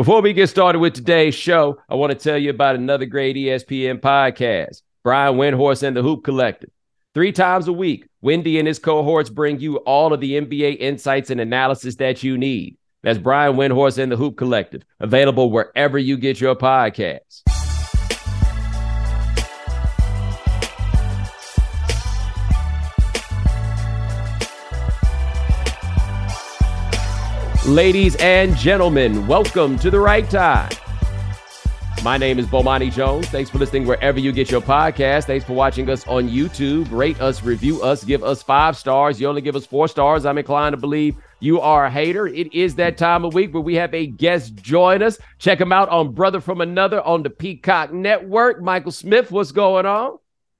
Before we get started with today's show, I want to tell you about another great ESPN podcast, Brian Windhorst and the Hoop Collective. 3 times a week, Wendy and his cohorts bring you all of the NBA insights and analysis that you need. That's Brian Windhorst and the Hoop Collective, available wherever you get your podcasts. Ladies and gentlemen, welcome to The Right Time. My name is Bomani Jones. Thanks for listening wherever you get your podcast. Thanks for watching us on YouTube. Rate us, review us, give us 5 stars. You only give us 4 stars. I'm inclined to believe you are a hater. It is that time of week where we have a guest join us. Check him out on Brother From Another on the Peacock Network. Michael Smith, what's going on?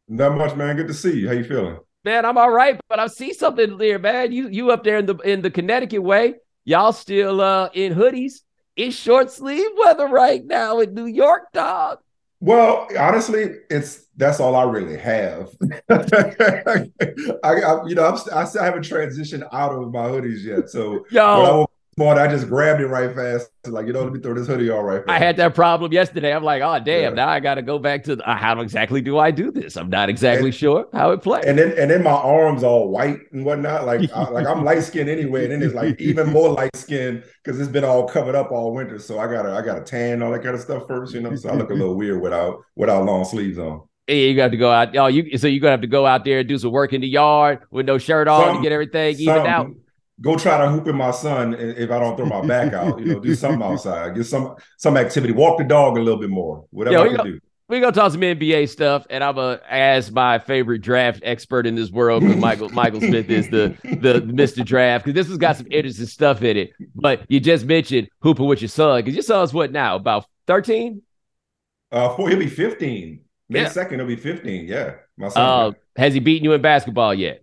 Not much, man. Good to see you. How you feeling? Man, I'm all right, but I see something there, man. You up there in the Connecticut way. Y'all still in hoodies. It's short sleeve weather right now in New York, dog. Well, honestly, that's all I really have. I still haven't transitioned out of my hoodies yet. So when I woke up this morning, I just grabbed it right fast. Like, let me throw this hoodie on right fast. I had that problem yesterday. I'm like, oh damn, now I got to go back to how exactly do I do this? I'm not exactly sure how it plays. And then my arms all white and whatnot. Like, I'm light skinned anyway, and then it's like even more light skinned because it's been all covered up all winter. So I gotta tan all that kind of stuff first, So I look a little weird without long sleeves on. Yeah, you got to go out. Oh, so you're gonna have to go out there and do some work in the yard with no shirt on to get everything evened out. Go try to hoop in my son if I don't throw my back out. Do something outside. Get some activity. Walk the dog a little bit more. Whatever I can do. We're going to talk some NBA stuff, and I'm going to ask my favorite draft expert in this world, because Michael Smith is the Mr. Draft, because this has got some interesting stuff in it. But you just mentioned hooping with your son, because your son's what now, about 13? He'll be 15. May 2nd, he'll be 15, yeah. My son. Has he beaten you in basketball yet?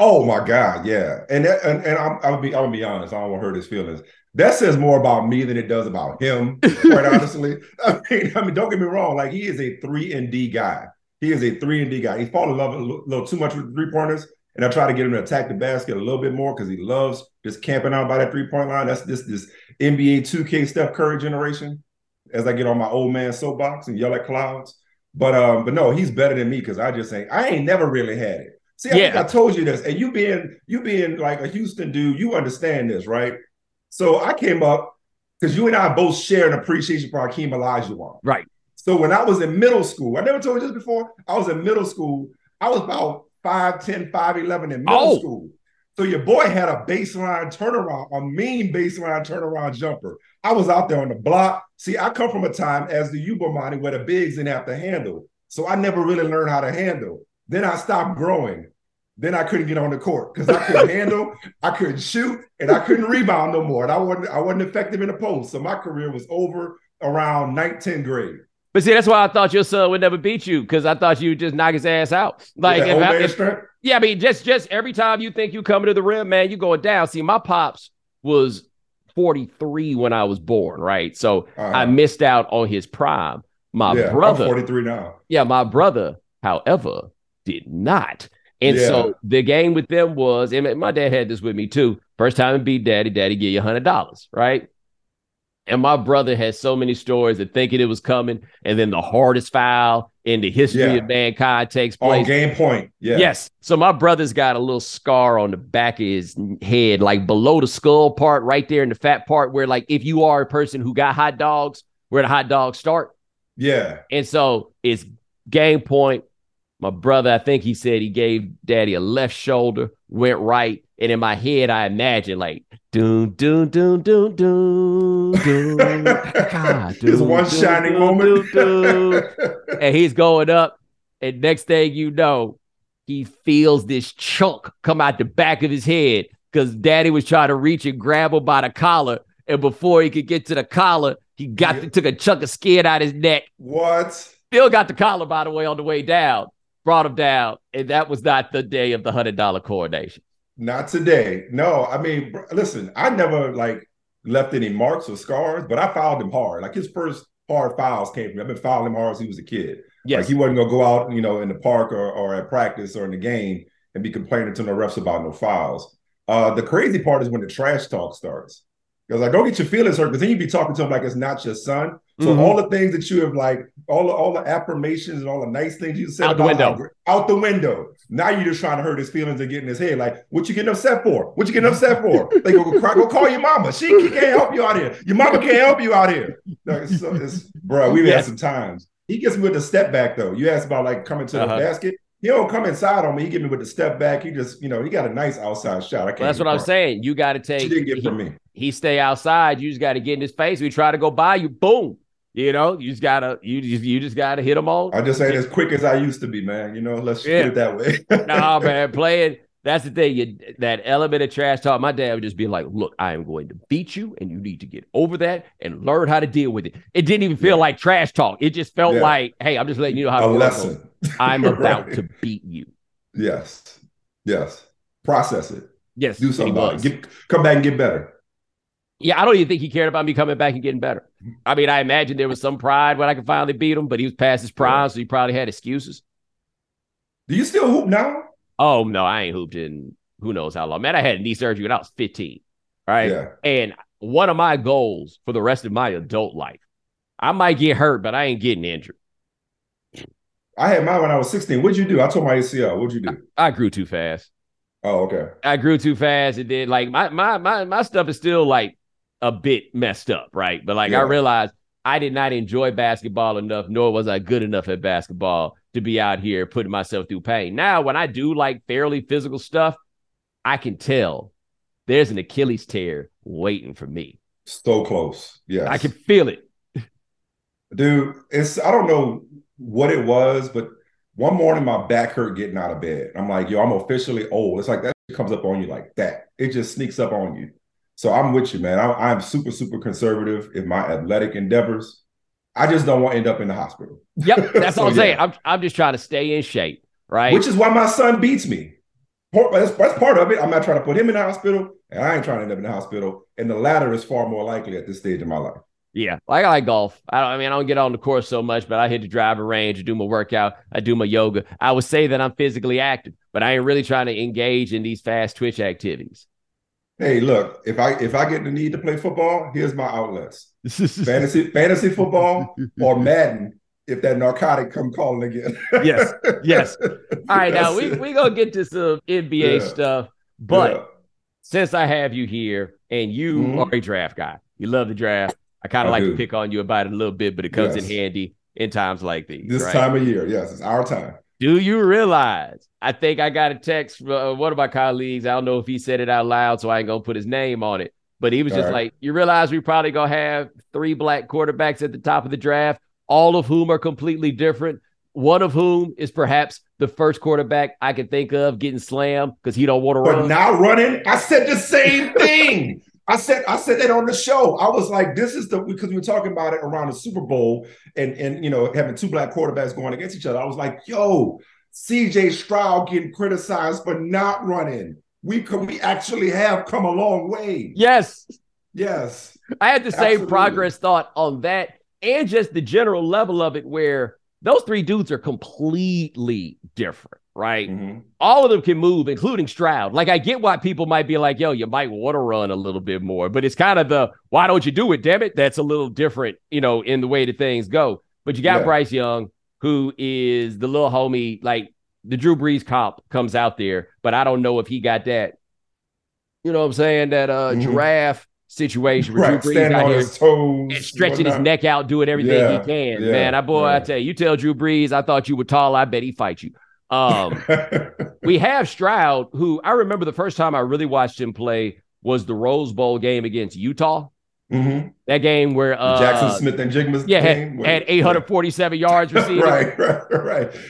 Oh my God, yeah, and I'm gonna be honest. I don't want to hurt his feelings. That says more about me than it does about him, quite honestly. I mean, don't get me wrong. Like, he is a 3-and-D guy. He falls in love a little too much with 3-pointers, and I try to get him to attack the basket a little bit more because he loves just camping out by that 3-point line. That's this NBA 2K Steph Curry generation. As I get on my old man soapbox and yell at clouds, but no, he's better than me because I ain't never really had it. See, I told you this, and you being like a Houston dude, you understand this, right? So I came up because you and I both share an appreciation for Hakeem Olajuwon. Right. So when I was in middle school, I never told you this before, I was about 5'10", 5'11" in middle school. So your boy had a baseline turnaround, a mean baseline turnaround jumper. I was out there on the block. See, I come from a time, as the Ubomani, where the bigs didn't have to handle. So I never really learned how to handle. Then I stopped growing. Then I couldn't get on the court because I couldn't handle, I couldn't shoot, and I couldn't rebound no more. And I wasn't effective in the post. So my career was over around 10th grade. But see, that's why I thought your son would never beat you, because I thought you would just knock his ass out. Like, just every time you think you coming to the rim, man, you going down. See, my pops was 43 when I was born, right? So I missed out on his prime. My brother, I'm 43 now. Yeah, my brother, however, did not. And so the game with them was, and my dad had this with me too. First time and beat daddy, daddy give you $100, right? And my brother had so many stories of thinking it was coming, and then the hardest foul in the history of mankind takes place. On game point, yes. So my brother's got a little scar on the back of his head, like below the skull part, right there in the fat part, where like if you are a person who got hot dogs, where the hot dogs start. Yeah. And so it's game point. My brother, I think he said he gave daddy a left shoulder, went right. And in my head, I imagined like, doom, doom, doom, doom, doom, doom. There's one shining moment. And he's going up. And next thing you know, he feels this chunk come out the back of his head because daddy was trying to reach and grab him by the collar. And before he could get to the collar, he took a chunk of skin out of his neck. What? Still got the collar, by the way, on the way down. Brought him down, and that was not the day of the $100 coronation. Not today. No, I mean, listen, I never, left any marks or scars, but I fouled him hard. Like, his first hard fouls came from me. I've been fouling him hard since he was a kid. Yes. Like, he wasn't going to go out, in the park or at practice or in the game and be complaining to no refs about no fouls. The crazy part is when the trash talk starts. Because like, don't get your feelings hurt, because then you be talking to him like it's not your son. So all the things that you have, like all the affirmations and all the nice things you said out the window. Now you're just trying to hurt his feelings and get in his head. Like, what you getting upset for? What you getting upset for? Like, go call your mama. She can't help you out here. Your mama can't help you out here. Like, so bro, we've had some times. He gets me with the step back though. You asked about like coming to the basket. He don't come inside on me. He get me with the step back. He just, he got a nice outside shot. That's what I'm saying. You got to take. She didn't get from me. He stay outside. You just got to get in his face. We try to go by you. Boom. You just gotta hit them all. I just ain't as quick as I used to be, man. Let's do it that way. Nah, man, playing. That's the thing. That element of trash talk. My dad would just be like, "Look, I am going to beat you, and you need to get over that and learn how to deal with it." It didn't even feel like trash talk. It just felt like, "Hey, I'm just letting you know how a lesson. I'm about to beat you." Yes. Process it. Yes. Do something about it. Come back and get better. Yeah, I don't even think he cared about me coming back and getting better. I mean, I imagine there was some pride when I could finally beat him, but he was past his prime, so he probably had excuses. Do you still hoop now? Oh, no, I ain't hooped in who knows how long. Man, I had knee surgery when I was 15, right? Yeah. And one of my goals for the rest of my adult life, I might get hurt, but I ain't getting injured. I had mine when I was 16. What'd you do? I told my ACL. What'd you do? I grew too fast. Oh, okay. I grew too fast. And then, like, my stuff is still, like, a bit messed up, right? But, like, I realized I did not enjoy basketball enough, nor was I good enough at basketball to be out here putting myself through pain. Now, when I do, like, fairly physical stuff, I can tell there's an Achilles tear waiting for me. So close. Yes. I can feel it. Dude, I don't know what it was, but one morning my back hurt getting out of bed. I'm like, yo, I'm officially old. It's like that comes up on you like that. It just sneaks up on you. So I'm with you, man. I'm super, super conservative in my athletic endeavors. I just don't want to end up in the hospital. Yep, that's all I'm saying. I'm just trying to stay in shape, right? Which is why my son beats me. That's part of it. I'm not trying to put him in the hospital, and I ain't trying to end up in the hospital. And the latter is far more likely at this stage in my life. Yeah, like I like golf. I don't get on the course so much, but I hit the driving range, I do my workout, I do my yoga. I would say that I'm physically active, but I ain't really trying to engage in these fast twitch activities. Hey, look, if I get the need to play football, here's my outlets: fantasy football, or Madden. If that narcotic come calling again. Yes. All right, now we gonna get to some NBA stuff, but since I have you here and you are a draft guy, you love the draft. I kind of like to pick on you about it a little bit, but it comes in handy in times like these. This time of year, yes, it's our time. Do you realize? I think I got a text from one of my colleagues. I don't know if he said it out loud, so I ain't going to put his name on it. But he was like, you realize we probably going to have 3 black quarterbacks at the top of the draft, all of whom are completely different, one of whom is perhaps the first quarterback I can think of getting slammed because he don't want to run. But not running? I said the same thing. I said that on the show. I was like, this is because we were talking about it around the Super Bowl and having 2 black quarterbacks going against each other. I was like, yo, CJ Stroud getting criticized for not running. We actually have come a long way. Yes. I had the same progress thought on that and just the general level of it where those 3 dudes are completely different. Right. Mm-hmm. All of them can move, including Stroud. Like, I get why people might be like, yo, you might want to run a little bit more, but it's kind of the, why don't you do it? Damn it. That's a little different, in the way that things go. But you got Bryce Young, who is the little homie, like the Drew Brees comp comes out there, but I don't know if he got that. You know what I'm saying? That giraffe situation where Drew Brees out here toes, and stretching his neck out, doing everything he can. Yeah, man, I tell you, tell Drew Brees, I thought you were tall. I bet he fight you. We have Stroud, who I remember the first time I really watched him play was the Rose Bowl game against Utah. Mm-hmm. That game where Jackson Smith and Jigma's game had 847 yards receiving. right.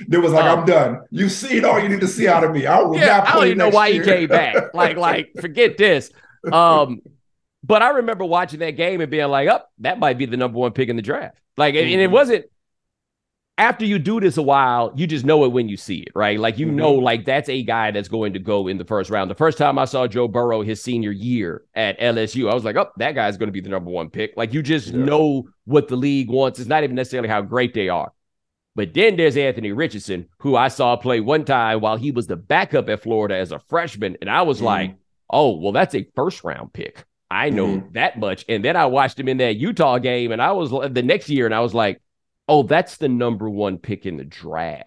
There was like, I'm done. You've seen all you need to see out of me. I will not play. I don't even know why he came back. Like forget this. But I remember watching that game and being like, that might be the number 1 pick in the draft. Like, and it wasn't. After you do this a while, you just know it when you see it, right? Like, like that's a guy that's going to go in the first round. The first time I saw Joe Burrow his senior year at LSU, I was like, that guy's going to be the number 1 pick. Like, you just know what the league wants. It's not even necessarily how great they are. But then there's Anthony Richardson, who I saw play one time while he was the backup at Florida as a freshman. And I was like, that's a first round pick. I know that much. And then I watched him in that Utah game, and I was the next year, and I was like, oh, that's the number one pick in the draft.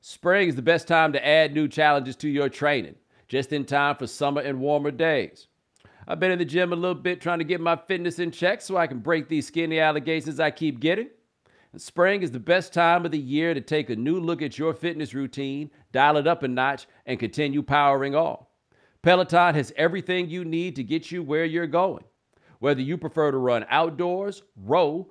Spring is the best time to add new challenges to your training, just in time for summer and warmer days. I've been in the gym a little bit trying to get my fitness in check so I can break these skinny allegations I keep getting. And spring is the best time of the year to take a new look at your fitness routine, dial it up a notch, and continue powering on. Peloton has everything you need to get you where you're going. Whether you prefer to run outdoors, row,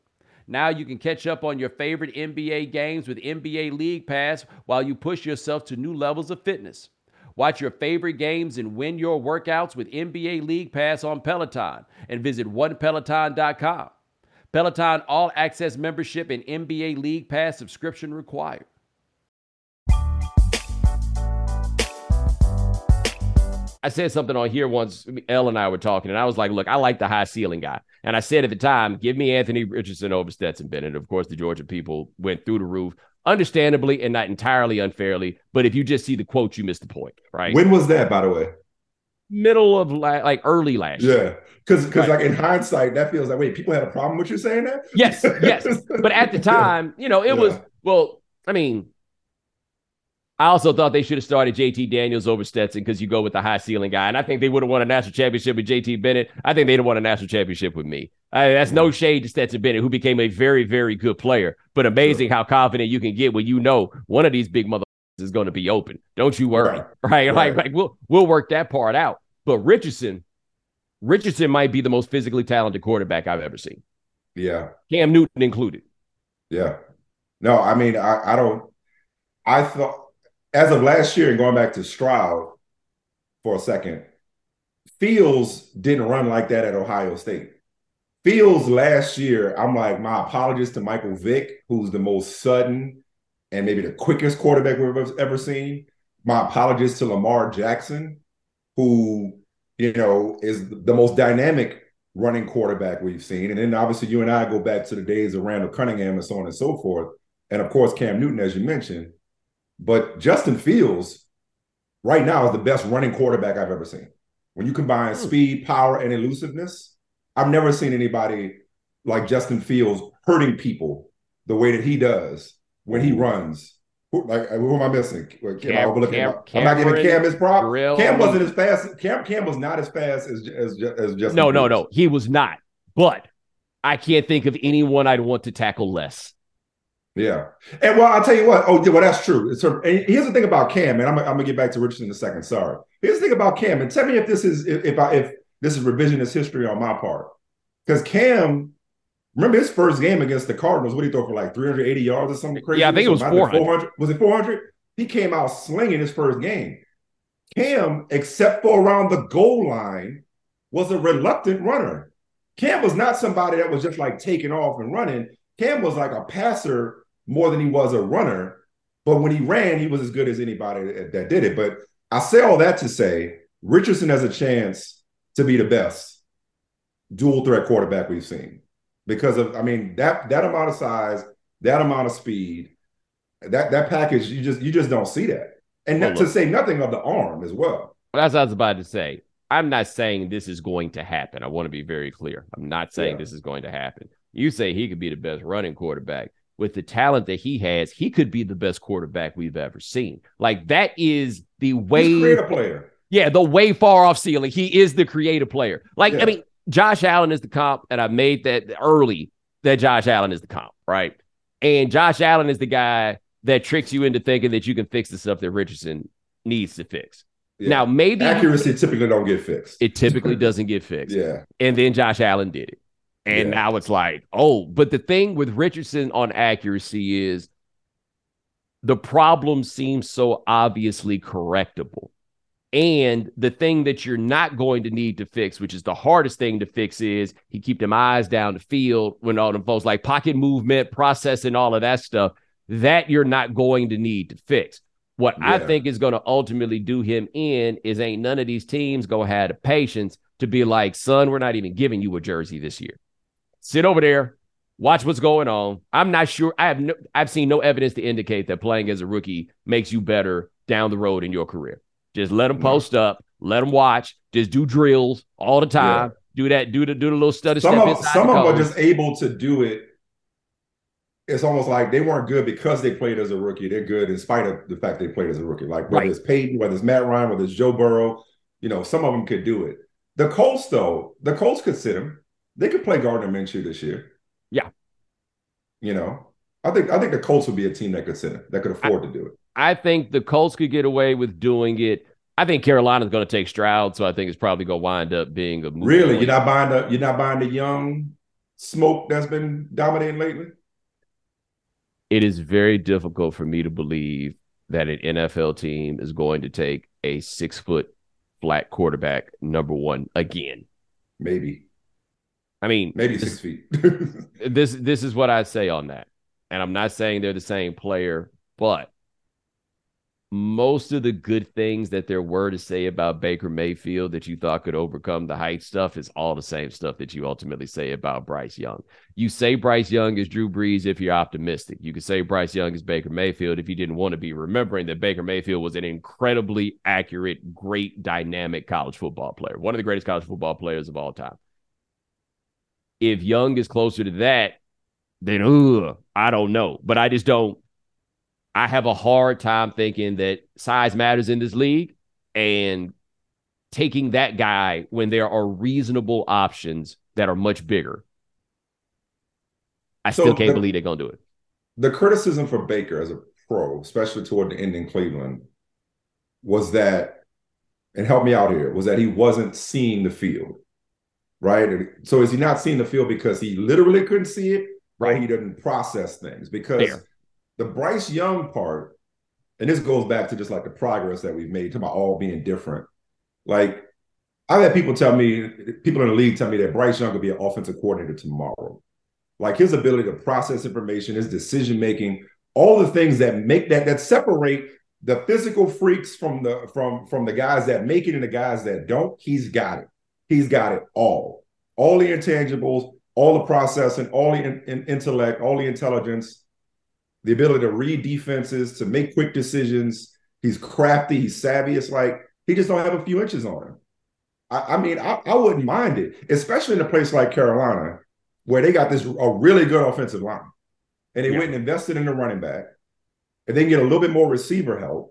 Now you can catch up on your favorite NBA games with NBA League Pass while you push yourself to new levels of fitness. Watch your favorite games and win your workouts with NBA League Pass on Peloton and visit onepeloton.com. Peloton all-access membership and NBA League Pass subscription required. I said something on here once, Elle and I were talking, and I was like, look, I like the high ceiling guy. And I said at the time, give me Anthony Richardson over Stetson Bennett. Of course, the Georgia people went through the roof, understandably and not entirely unfairly. But if you just see the quote, you miss the point, right? When was that, by the way? Middle of like early last year. Yeah. Because like in hindsight, that feels like, wait, people had a problem with you saying that? Yes, yes. But at the time, you know, it was, well, I mean, I also thought they should have started JT Daniels over Stetson because you go with the high ceiling guy. And I think they would have won a national championship with JT Bennett. I think they'd have won a national championship with me. That's no shade to Stetson Bennett, who became a very, very good player. But amazing how confident you can get when you know one of these big motherfuckers is going to be open. Don't you worry. Right? Like we'll work that part out. But Richardson might be the most physically talented quarterback I've ever seen. Yeah. Cam Newton included. Yeah. No, I mean, I thought as of last year, and going back to Stroud for a second, Fields didn't run like that at Ohio State. Fields last year, I'm like, my apologies to Michael Vick, who's the most sudden and maybe the quickest quarterback we've ever seen. My apologies to Lamar Jackson, who, you know, is the most dynamic running quarterback we've seen. And then obviously you and I go back to the days of Randall Cunningham and so on and so forth. And of course, Cam Newton, as you mentioned. But Justin Fields right now is the best running quarterback I've ever seen. When you combine speed, power, and elusiveness, I've never seen anybody like Justin Fields hurting people the way that he does when he runs. Like, who am I missing? I'm not giving Cam his prop. Cam wasn't as fast. Cam was not as fast as Justin. No, he was not. But I can't think of anyone I'd want to tackle less. Yeah, and well, I'll tell you what. Oh, well, that's true. And here's the thing about Cam, and I'm gonna get back to Richardson in a second. Sorry. Here's the thing about Cam, and tell me if this is revisionist history on my part, because Cam. Remember his first game against the Cardinals? What did he throw for, like 380 yards or something crazy? Yeah, I think it was 400. Was it 400? He came out slinging his first game. Cam, except for around the goal line, was a reluctant runner. Cam was not somebody that was just like taking off and running. Cam was like a passer more than he was a runner. But when he ran, he was as good as anybody that did it. But I say all that to say Richardson has a chance to be the best dual threat quarterback we've seen. Because of, I mean, that amount of size, that amount of speed, that package, you just don't see that. And not to say nothing of the arm as well. That's what I was about to say. I'm not saying this is going to happen. I want to be very clear. I'm not saying this is going to happen. You say he could be the best running quarterback. With the talent that he has, he could be the best quarterback we've ever seen. Like, that is the way. He's a creative player. Yeah, the way far off ceiling. He is the creative player. Like, yeah. I mean, Josh Allen is the comp, and I made that early that Josh Allen is the comp, right? And Josh Allen is the guy that tricks you into thinking that you can fix the stuff that Richardson needs to fix. Yeah. Now, maybe accuracy typically don't get fixed. It typically doesn't get fixed. Yeah. And then Josh Allen did it. And now it's like, oh, but the thing with Richardson on accuracy is the problem seems so obviously correctable. And the thing that you're not going to need to fix, which is the hardest thing to fix, is he keep them eyes down the field when all them folks like pocket movement, processing, all of that stuff. that you're not going to need to fix. What I think is going to ultimately do him in is ain't none of these teams going to have the patience to be like, son, we're not even giving you a jersey this year. Sit over there. Watch what's going on. I'm not sure. I've seen no evidence to indicate that playing as a rookie makes you better down the road in your career. Just let them post up. Let them watch. Just do drills all the time. Do that. Do the little study stuff. Some of them are just able to do it. It's almost like they weren't good because they played as a rookie. They're good in spite of the fact they played as a rookie. Like whether it's Peyton, whether it's Matt Ryan, whether it's Joe Burrow, you know, some of them could do it. The Colts, though, could sit him. They could play Gardner Minshew this year. Yeah. You know, I think the Colts would be a team that could sit him, that could afford to do it. I think the Colts could get away with doing it. I think Carolina's going to take Stroud, so I think it's probably going to wind up being a move. Really? You're not buying the young smoke that's been dominating lately? It is very difficult for me to believe that an NFL team is going to take a 6-foot flat quarterback number one again. Maybe. I mean, maybe this, 6 feet. this is what I say on that. And I'm not saying they're the same player, but most of the good things that there were to say about Baker Mayfield that you thought could overcome the hype stuff is all the same stuff that you ultimately say about Bryce Young. You say Bryce Young is Drew Brees if you're optimistic. You could say Bryce Young is Baker Mayfield if you didn't want to be remembering that Baker Mayfield was an incredibly accurate, great, dynamic college football player. One of the greatest college football players of all time. If Young is closer to that, then I don't know. But I just don't. I have a hard time thinking that size matters in this league and taking that guy when there are reasonable options that are much bigger. I still can't believe they're going to do it. The criticism for Baker as a pro, especially toward the end in Cleveland, was that, and help me out here, was that he wasn't seeing the field. Right? So is he not seeing the field because he literally couldn't see it? Right. He didn't process things because the Bryce Young part, and this goes back to just like the progress that we've made, to my all being different. Like I've had people in the league tell me that Bryce Young could be an offensive coordinator tomorrow. Like his ability to process information, his decision-making, all the things that make that separate the physical freaks from the guys that make it and the guys that don't, he's got it. He's got it all. All the intangibles, all the processing, all the intellect, all the intelligence, the ability to read defenses, to make quick decisions. He's crafty. He's savvy. It's like he just don't have a few inches on him. I mean, I wouldn't mind it, especially in a place like Carolina where they got a really good offensive line. And they went and invested in the running back. And they can get a little bit more receiver help.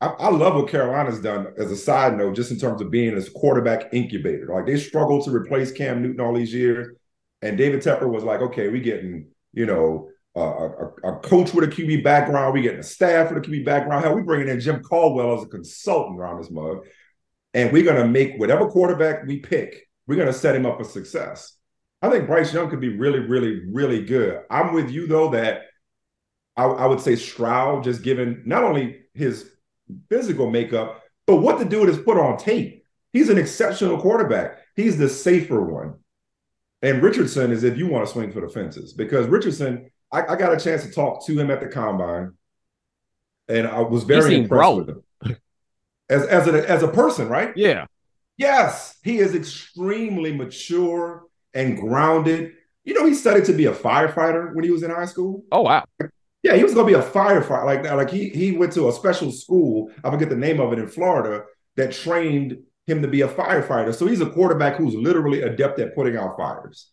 I love what Carolina's done as a side note, just in terms of being this quarterback incubator. Like they struggled to replace Cam Newton all these years. And David Tepper was like, okay, we're getting, you know, a coach with a QB background. We're getting a staff with a QB background. Hell, we're bringing in Jim Caldwell as a consultant around this mug. And we're going to make whatever quarterback we pick, we're going to set him up for success. I think Bryce Young could be really, really, really good. I'm with you, though, that I would say Stroud, just given not only his physical makeup, but what the dude has put on tape. He's an exceptional quarterback. He's the safer one. And Richardson is if you want to swing for the fences, because Richardson, I got a chance to talk to him at the combine, and I was very impressed with him as a person, right? Yeah. Yes, he is extremely mature and grounded. You know, he studied to be a firefighter when he was in high school. Oh, wow. Yeah, he was going to be a firefighter. Like he went to a special school, I forget the name of it, in Florida, that trained him to be a firefighter. So he's a quarterback who's literally adept at putting out fires.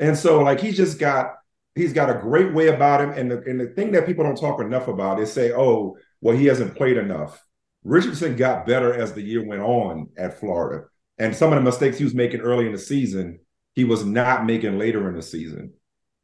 And so, like, he's got a great way about him. And the thing that people don't talk enough about is say, oh, well, he hasn't played enough. Richardson got better as the year went on at Florida. And some of the mistakes he was making early in the season, he was not making later in the season.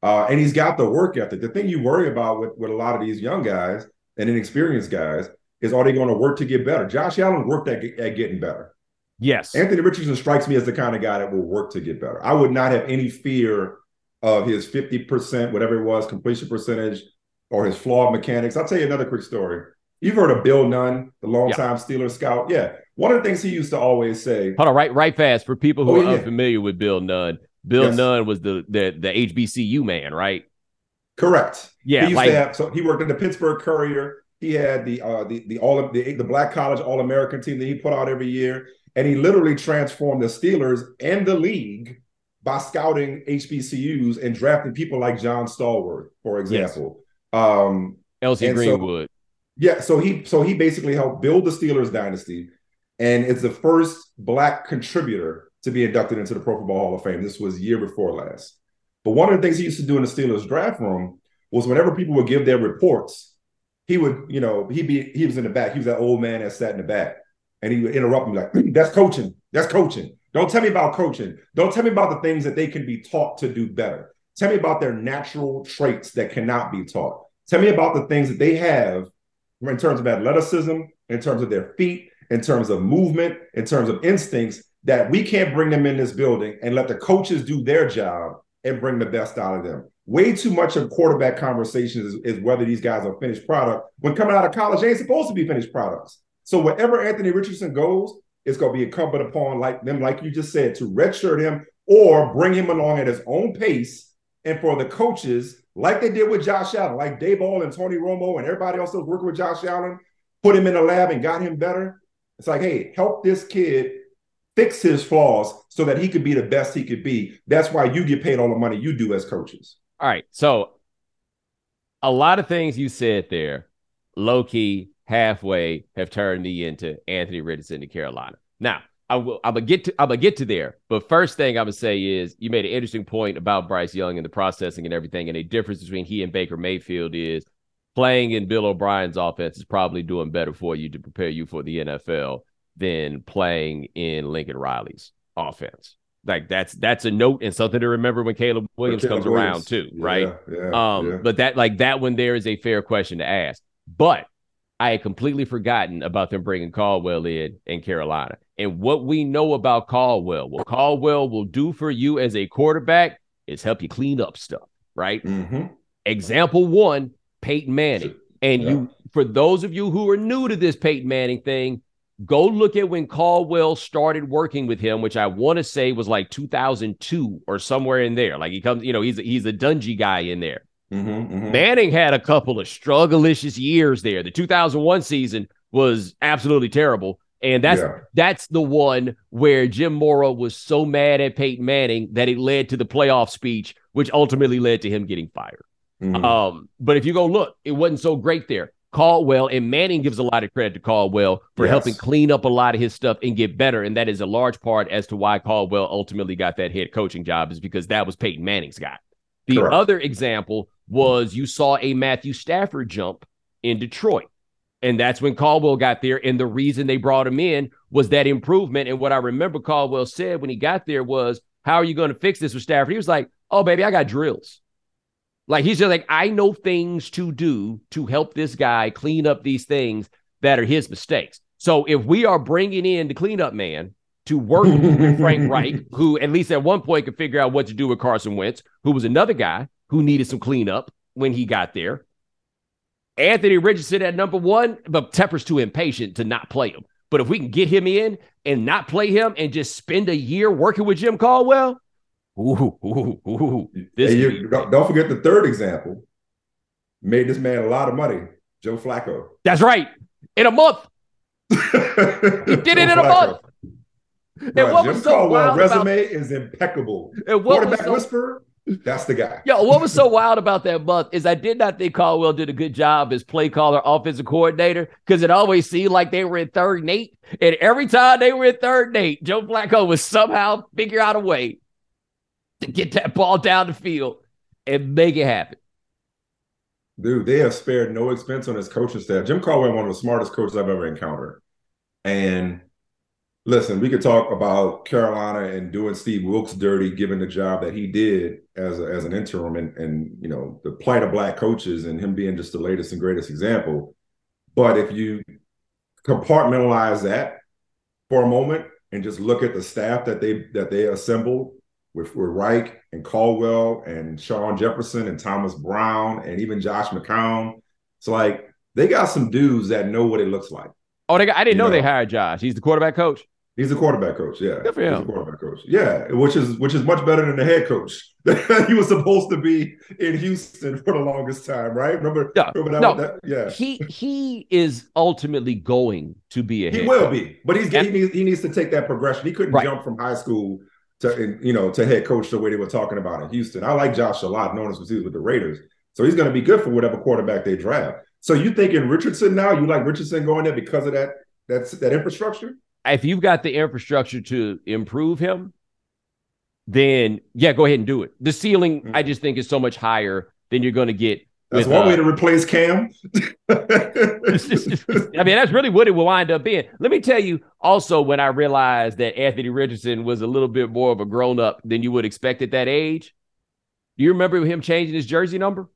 And he's got the work ethic. The thing you worry about with a lot of these young guys and inexperienced guys is, are they going to work to get better? Josh Allen worked at getting better. Yes. Anthony Richardson strikes me as the kind of guy that will work to get better. I would not have any fear of his 50%, whatever it was, completion percentage, or his flawed mechanics. I'll tell you another quick story. You've heard of Bill Nunn, the longtime Steelers scout. Yeah. One of the things he used to always say. Hold on, right fast. For people who are unfamiliar with Bill Nunn, Bill Nunn was the HBCU man, right? Correct. Yeah. He, so he worked in the Pittsburgh Courier. He had the Black College All-American team that he put out every year. And he literally transformed the Steelers and the league by scouting HBCUs and drafting people like John Stallworth, for example. Yes. Elsie Greenwood. So he basically helped build the Steelers dynasty, and it's the first Black contributor to be inducted into the Pro Football Hall of Fame. This was year before last. But one of the things he used to do in the Steelers draft room was whenever people would give their reports, he would, you know, he was in the back. He was that old man that sat in the back, and he would interrupt me like, "That's coaching. That's coaching. Don't tell me about coaching. Don't tell me about the things that they can be taught to do better. Tell me about their natural traits that cannot be taught. Tell me about the things that they have in terms of athleticism, in terms of their feet, in terms of movement, in terms of instincts, that we can't bring them in this building and let the coaches do their job and bring the best out of them." Way too much of quarterback conversations is whether these guys are finished product. When coming out of college, they ain't supposed to be finished products. So wherever Anthony Richardson goes, it's going to be incumbent upon like you just said, to redshirt him or bring him along at his own pace. And for the coaches, like they did with Josh Allen, like Daboll and Tony Romo and everybody else that was working with Josh Allen, put him in a lab and got him better. It's like, hey, help this kid fix his flaws so that he could be the best he could be. That's why you get paid all the money you do as coaches. All right. So a lot of things you said there, low-key, halfway, have turned me into Anthony Richardson to Carolina. Now, I'm gonna get to there, but first thing I'm gonna say is you made an interesting point about Bryce Young and the processing and everything, and the difference between he and Baker Mayfield is playing in Bill O'Brien's offense is probably doing better for you to prepare you for the NFL than playing in Lincoln Riley's offense. Like that's a note and something to remember when Caleb Williams comes around too, right? Yeah. But that one there is a fair question to ask, but I had completely forgotten about them bringing Caldwell in Carolina. And what we know about Caldwell, what Caldwell will do for you as a quarterback is help you clean up stuff, right? Mm-hmm. Example one, Peyton Manning. And you, for those of you who are new to this Peyton Manning thing, go look at when Caldwell started working with him, which I want to say was like 2002 or somewhere in there. Like he comes, you know, he's a dungy guy in there. Mm-hmm, mm-hmm. Manning had a couple of struggle-licious years there. The 2001 season was absolutely terrible. And that's the one where Jim Mora was so mad at Peyton Manning that it led to the playoff speech, which ultimately led to him getting fired. Mm-hmm. But if you go look, it wasn't so great there. Caldwell, and Manning gives a lot of credit to Caldwell for helping clean up a lot of his stuff and get better. And that is a large part as to why Caldwell ultimately got that head coaching job, is because that was Peyton Manning's guy. The other example was you saw a Matthew Stafford jump in Detroit. And that's when Caldwell got there. And the reason they brought him in was that improvement. And what I remember Caldwell said when he got there was, how are you going to fix this with Stafford? He was like, oh, baby, I got drills. Like, he's just like, I know things to do to help this guy clean up these things that are his mistakes. So if we are bringing in the cleanup man to work with Frank Reich, who at least at one point could figure out what to do with Carson Wentz, who was another guy who needed some cleanup when he got there. Anthony Richardson at number one, but Tepper's too impatient to not play him. But if we can get him in and not play him and just spend a year working with Jim Caldwell, don't forget the third example. Made this man a lot of money, Joe Flacco. That's right. In a month. He did it in a month. And bro, what Jim was so Caldwell's resume is impeccable. And what quarterback whisperer, that's the guy. Yo, what was so wild about that month is I did not think Caldwell did a good job as play caller, offensive coordinator, because it always seemed like they were in 3rd and 8. And every time they were in 3rd and 8, Joe Flacco would somehow figure out a way to get that ball down the field and make it happen. Dude, they have spared no expense on his coaching staff. Jim Caldwell, one of the smartest coaches I've ever encountered. And listen, we could talk about Carolina and doing Steve Wilkes dirty, given the job that he did as an interim, and you know, the plight of Black coaches and him being just the latest and greatest example. But if you compartmentalize that for a moment and just look at the staff that they assembled with Reich and Caldwell and Sean Jefferson and Thomas Brown and even Josh McCown, it's like they got some dudes that know what it looks like. Oh, I didn't know they hired Josh. He's the quarterback coach. He's a quarterback coach, yeah. Good for him. He's a quarterback coach, yeah, which is much better than the head coach. He was supposed to be in Houston for the longest time, right? Remember that? Yeah. He is ultimately going to be a head coach. He will be, but he needs to take that progression. He couldn't jump from high school to head coach the way they were talking about in Houston. I like Josh a lot, known as he was with the Raiders, so he's going to be good for whatever quarterback they draft. So you thinking Richardson now? You like Richardson going there because of that infrastructure? If you've got the infrastructure to improve him, then, yeah, go ahead and do it. The ceiling, I just think, is so much higher than you're going to get. That's one way to replace Cam. I mean, that's really what it will wind up being. Let me tell you also when I realized that Anthony Richardson was a little bit more of a grown-up than you would expect at that age. Do you remember him changing his jersey number?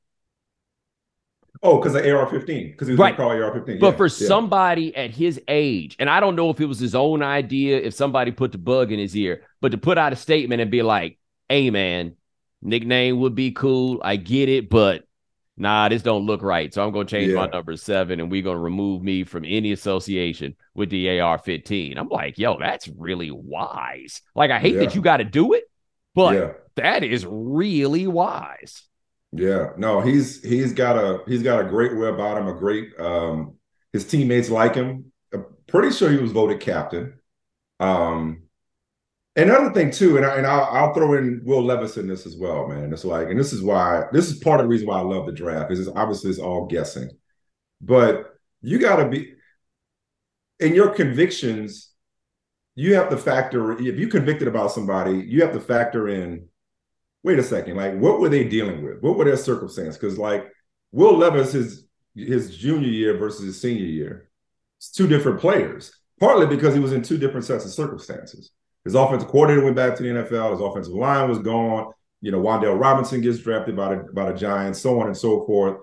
Oh, because of AR-15, because he was going to call AR-15. But for somebody at his age, and I don't know if it was his own idea, if somebody put the bug in his ear, but to put out a statement and be like, hey, man, nickname would be cool. I get it, but nah, this don't look right. So I'm going to change my number 7, and we're going to remove me from any association with the AR-15. I'm like, yo, that's really wise. Like, I hate that you got to do it, but that is really wise. Yeah, no, he's got a great way about him, a great his teammates like him. I'm pretty sure he was voted captain. Another thing too, and I'll throw in Will Levis in this as well, man. It's like, and this is part of the reason why I love the draft, is it's all guessing. But you gotta be in your convictions, you have to factor, if you're convicted about somebody, you have to factor in, wait a second, like, what were they dealing with? What were their circumstances? Because, like, Will Levis, his junior year versus his senior year, it's two different players, partly because he was in two different sets of circumstances. His offensive coordinator went back to the NFL. His offensive line was gone. You know, Wandale Robinson gets drafted by the Giants, so on and so forth.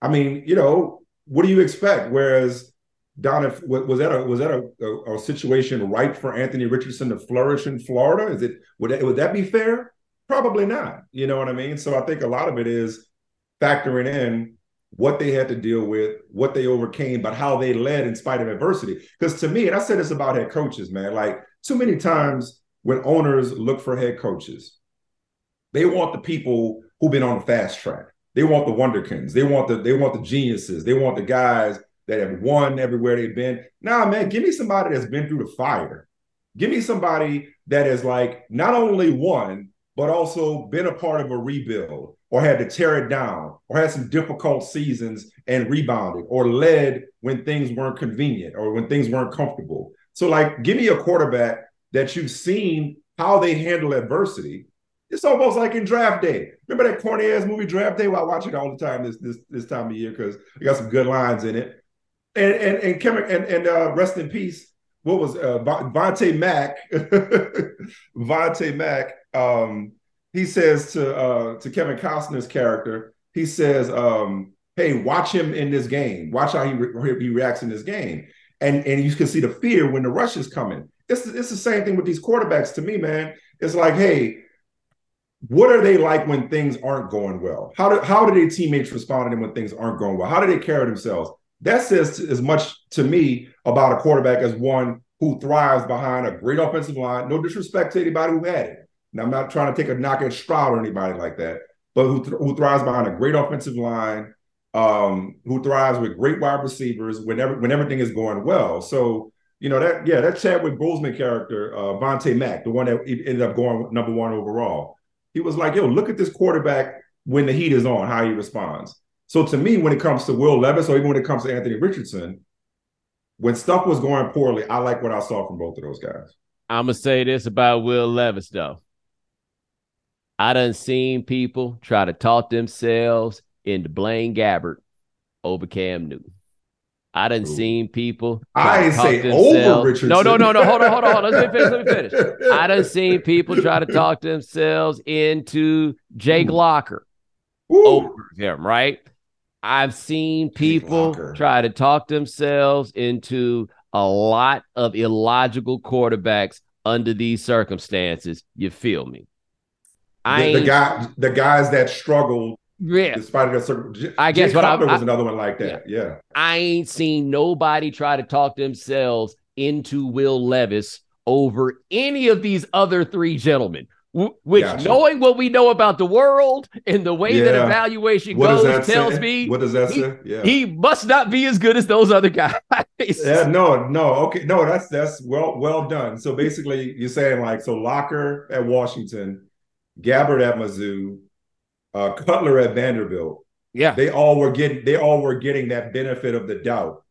I mean, you know, what do you expect? Whereas, was that a situation ripe for Anthony Richardson to flourish in Florida? Would that be fair? Probably not. You know what I mean? So I think a lot of it is factoring in what they had to deal with, what they overcame, but how they led in spite of adversity. Because to me, and I said this about head coaches, man, like too many times when owners look for head coaches, they want the people who've been on the fast track. They want the wonderkins. They want the geniuses. They want the guys that have won everywhere they've been. Nah, man, give me somebody that's been through the fire. Give me somebody that is like not only won, but also been a part of a rebuild or had to tear it down or had some difficult seasons and rebounded or led when things weren't convenient or when things weren't comfortable. So, like, give me a quarterback that you've seen how they handle adversity. It's almost like in Draft Day. Remember that corny-ass movie Draft Day? Well, I watch it all the time this time of year because it got some good lines in it. And rest in peace, what was Vontae Mack? Vontae Mack. He says to Kevin Costner's character, he says, hey, watch him in this game. Watch how he reacts in this game. And you can see the fear when the rush is coming. It's the same thing with these quarterbacks to me, man. It's like, hey, what are they like when things aren't going well? How do their teammates respond to them when things aren't going well? How do they carry themselves? That says as much to me about a quarterback as one who thrives behind a great offensive line. No disrespect to anybody who had it. Now, I'm not trying to take a knock at Stroud or anybody like that, but who thrives behind a great offensive line, who thrives with great wide receivers when everything is going well. So, you know, that Chadwick Boseman character, Vontae Mack, the one that ended up going number 1 overall, he was like, yo, look at this quarterback when the heat is on, how he responds. So to me, when it comes to Will Levis or even when it comes to Anthony Richardson, when stuff was going poorly, I like what I saw from both of those guys. I'm going to say this about Will Levis, though. I done seen people try to talk themselves into Blaine Gabbert over Cam Newton. I done seen people. I ain't say over Richardson. No. Hold on. Let me finish. I done seen people try to talk themselves into Jake Locker over him, right? I've seen people try to talk themselves into a lot of illogical quarterbacks under these circumstances. You feel me? The guys that struggled despite their circumstances. I guess Jay Cutler was another one like that. I ain't seen nobody try to talk themselves into Will Levis over any of these other three gentlemen, which knowing what we know about the world and the way that evaluation goes tells me what does that say? Yeah. He must not be as good as those other guys. No, that's well done. So basically you're saying so Locker at Washington, Gabbard at Mizzou, Cutler at Vanderbilt. Yeah. They all were getting that benefit of the doubt.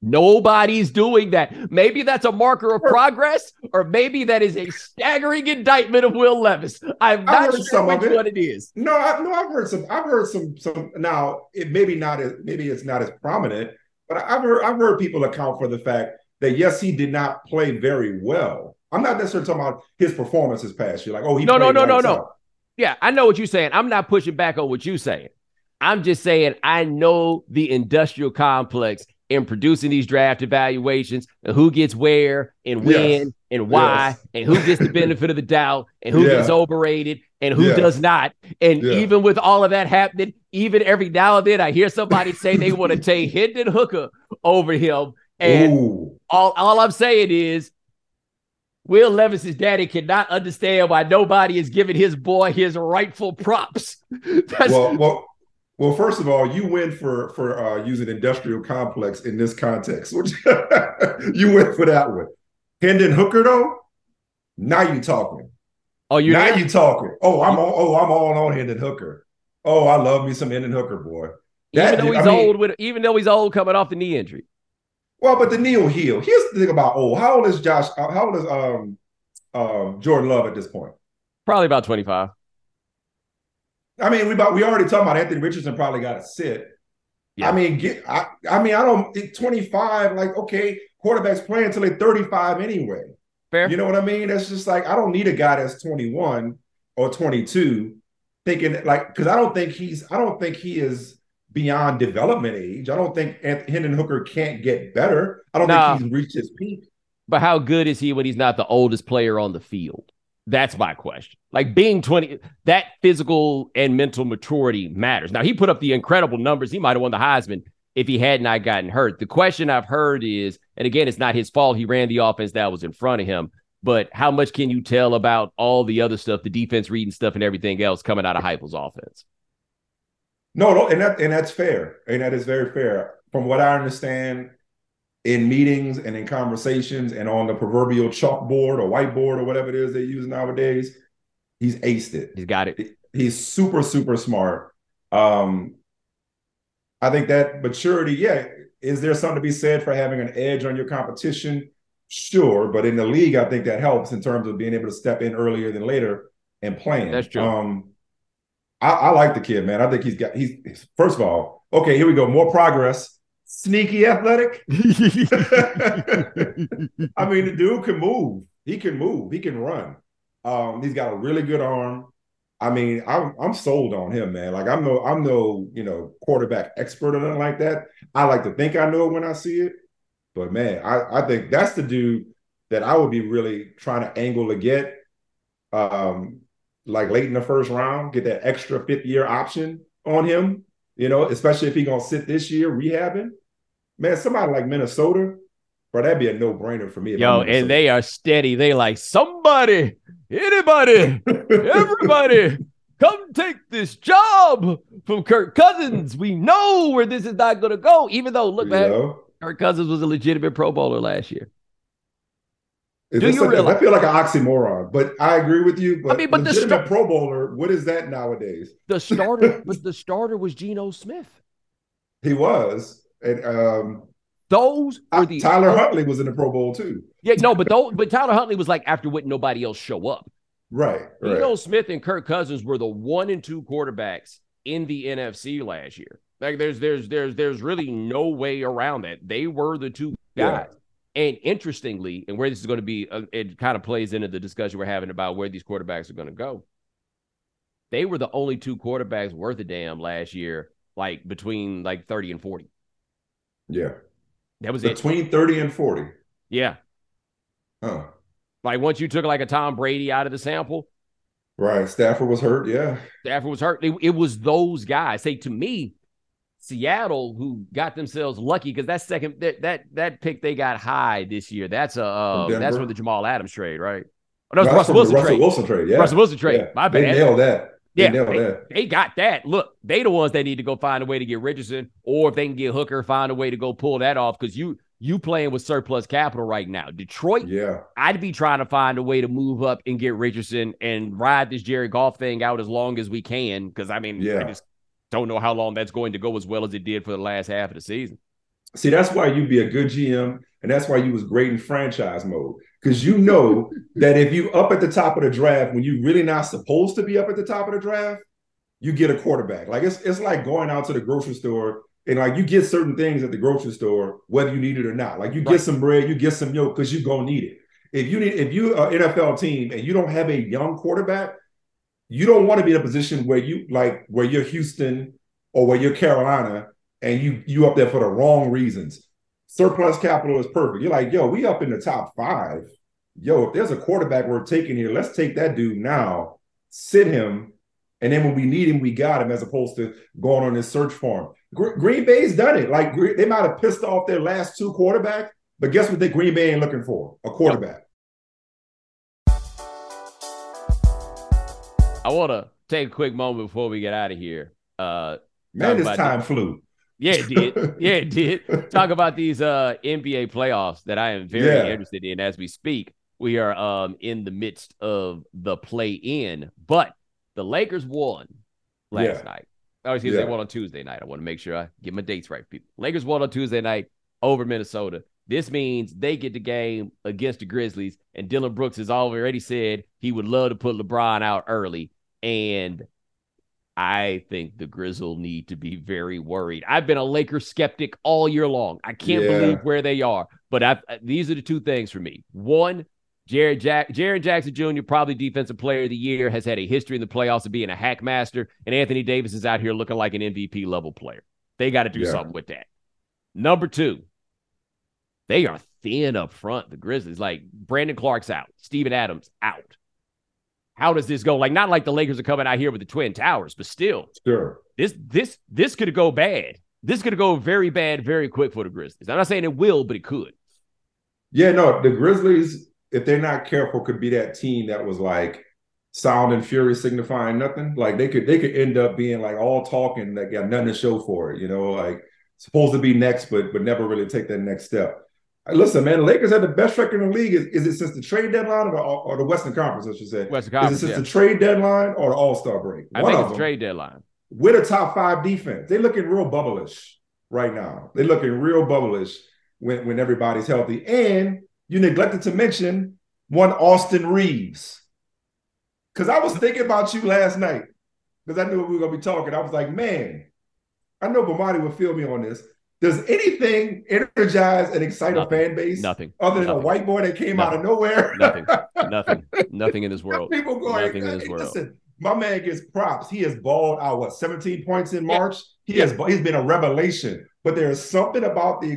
Nobody's doing that. Maybe that's a marker of progress, or maybe that is a staggering indictment of Will Levis. I'm not sure what it is. No, I've heard some. Now, it maybe it's not as prominent, but I've heard people account for the fact that yes, he did not play very well. I'm not necessarily talking about his performances past year. No. Yeah, I know what you're saying. I'm not pushing back on what you're saying. I'm just saying I know the industrial complex in producing these draft evaluations and who gets where and when and why and who gets the benefit of the doubt and who gets overrated and who does not. And even with all of that happening, even every now and then I hear somebody say they want to take Hendon Hooker over him. And all I'm saying is Will Levis's daddy cannot understand why nobody is giving his boy his rightful props. Well, first of all, you win for using industrial complex in this context. Which you win for that one. Hendon Hooker, though, now you talking. Oh, you now there? You talking. I'm all on Hendon Hooker. Oh, I love me some Hendon Hooker, boy. Even though he's old, coming off the knee injury. Well, but the knee will heal. Here's the thing about old. How old is Josh? How old is Jordan Love at this point? Probably about 25. I mean, we already talking about Anthony Richardson probably got to sit. Yeah. I mean, I don't – 25, quarterbacks playing until they're 35 anyway. Fair. You know what I mean? That's just I don't need a guy that's 21 or 22 thinking because I don't think he is beyond development age. I don't think Hendon Hooker can't get better. I don't think he's reached his peak. But how good is he when he's not the oldest player on the field? That's my question. Being 20, that physical and mental maturity matters. Now, he put up the incredible numbers. He might have won the Heisman if he had not gotten hurt. The question I've heard is, and again, it's not his fault. He ran the offense that was in front of him. But how much can you tell about all the other stuff, the defense reading stuff and everything else coming out of Heupel's offense? No, and that's fair. And that is very fair. From what I understand in meetings and in conversations and on the proverbial chalkboard or whiteboard or whatever it is they use nowadays, he's aced it. He's got it. He's super, super smart. I think that maturity, is there something to be said for having an edge on your competition? Sure, but in the league, I think that helps in terms of being able to step in earlier than later and playing. That's true. I like the kid, man. I think he's first of all, okay, here we go, more progress. Sneaky athletic. I mean, the dude can move. He can run. He's got a really good arm. I mean, I'm sold on him, man. I'm no quarterback expert or nothing like that. I like to think I know it when I see it. But, man, I think that's the dude that I would be really trying to angle to get, late in the first round, get that extra fifth-year option on him. You know, especially if he's going to sit this year rehabbing. Man, somebody like Minnesota, bro, that'd be a no-brainer for me. Yo, and they are steady. They somebody, anybody, everybody, come take this job from Kirk Cousins. We know where this is not going to go, even though, look, man, Kirk Cousins was a legitimate Pro Bowler last year. I feel like an oxymoron, but I agree with you. But, legitimate Pro Bowler, what is that nowadays? The starter, but the starter was Geno Smith. He was, and Tyler Huntley was in the Pro Bowl too. Yeah, no, but Tyler Huntley was after wouldn't nobody else show up. Right. Geno Smith and Kirk Cousins were the 1 and 2 quarterbacks in the NFC last year. There's really no way around that. They were the two guys. Yeah. And interestingly, and where this is going to be, it kind of plays into the discussion we're having about where these quarterbacks are going to go. They were the only two quarterbacks worth a damn last year, between 30 and 40. Yeah. That was between it. 30 and 40. Yeah. Huh. Once you took a Tom Brady out of the sample. Right. Stafford was hurt. Yeah. It was those guys. Say, to me, Seattle, who got themselves lucky because that second that pick they got high this year. That's a that's from the Jamal Adams trade, right? Oh, no, Russell Wilson trade. Yeah. Russell Wilson trade. Yeah. My bad. They nailed that. They got that. Look, they the ones that need to go find a way to get Richardson, or if they can get Hooker, find a way to go pull that off, because you playing with surplus capital right now. Detroit, yeah, I'd be trying to find a way to move up and get Richardson and ride this Jared Goff thing out as long as we can, because, I mean, I just don't know how long that's going to go as well as it did for the last half of the season. See, that's why you'd be a good GM, and that's why you was great in franchise mode, because you know that if you up at the top of the draft when you're really not supposed to be up at the top of the draft, you get a quarterback. Like, it's like going out to the grocery store and, like, you get certain things at the grocery store whether you need it or not. Like, you get some bread, you get some milk, because you're going to need it. If you're an NFL team and you don't have a young quarterback, you don't want to be in a position where you're Houston or where you're Carolina and you up there for the wrong reasons. Surplus capital is perfect. You're like, yo, we up in the top five. Yo, if there's a quarterback we're taking here, let's take that dude now, sit him, and then when we need him, we got him, as opposed to going on this search for him. Green Bay's done it. Like, they might have pissed off their last two quarterbacks, but guess what Green Bay ain't looking for? A quarterback. I want to take a quick moment before we get out of here. Man, this time flew. Yeah, it did. Talk about these NBA playoffs that I am very interested in as we speak. We are in the midst of the play-in, but the Lakers won last night. I was going to say won on Tuesday night. I want to make sure I get my dates right, people. Lakers won on Tuesday night over Minnesota. This means they get the game against the Grizzlies, and Dylan Brooks has already said he would love to put LeBron out early, and I think the Grizzlies need to be very worried. I've been a Lakers skeptic all year long. I can't believe where they are. But these are the two things for me. One, Jaren Jackson Jr., probably Defensive Player of the Year, has had a history in the playoffs of being a hack master, and Anthony Davis is out here looking like an MVP-level player. They got to do something with that. Number two, they are thin up front, the Grizzlies. Like, Brandon Clark's out. Steven Adams out. How does this go? Like, not like the Lakers are coming out here with the Twin Towers, but still, this could go bad. This could go very bad, very quick for the Grizzlies. I'm not saying it will, but it could. Yeah, no, the Grizzlies, if they're not careful, could be that team that was like sound and fury signifying nothing. Like, they could end up being like all talk and like got nothing to show for it. You know, like supposed to be next, but never really take that next step. Listen, man, the Lakers had the best record in the league. Is it since the trade deadline or the Western Conference, I should say? Western Conference, Is it since the trade deadline or the All-Star break? I think it's the trade deadline. With a top-five defense. They're looking real bubble-ish right now. They're looking real bubble-ish when everybody's healthy. And you neglected to mention one Austin Reeves. Because I was thinking about you last night. Because I knew we were going to be talking. I was like, man, I know Bomani will feel me on this. Does anything energize and excite a fan base? Nothing. Other than a white boy that came out of nowhere? Nothing. Nothing in this world. People going, nothing in this world. Listen, my man gets props. He has balled out, 17 points in March? He's been a revelation. But there is something about the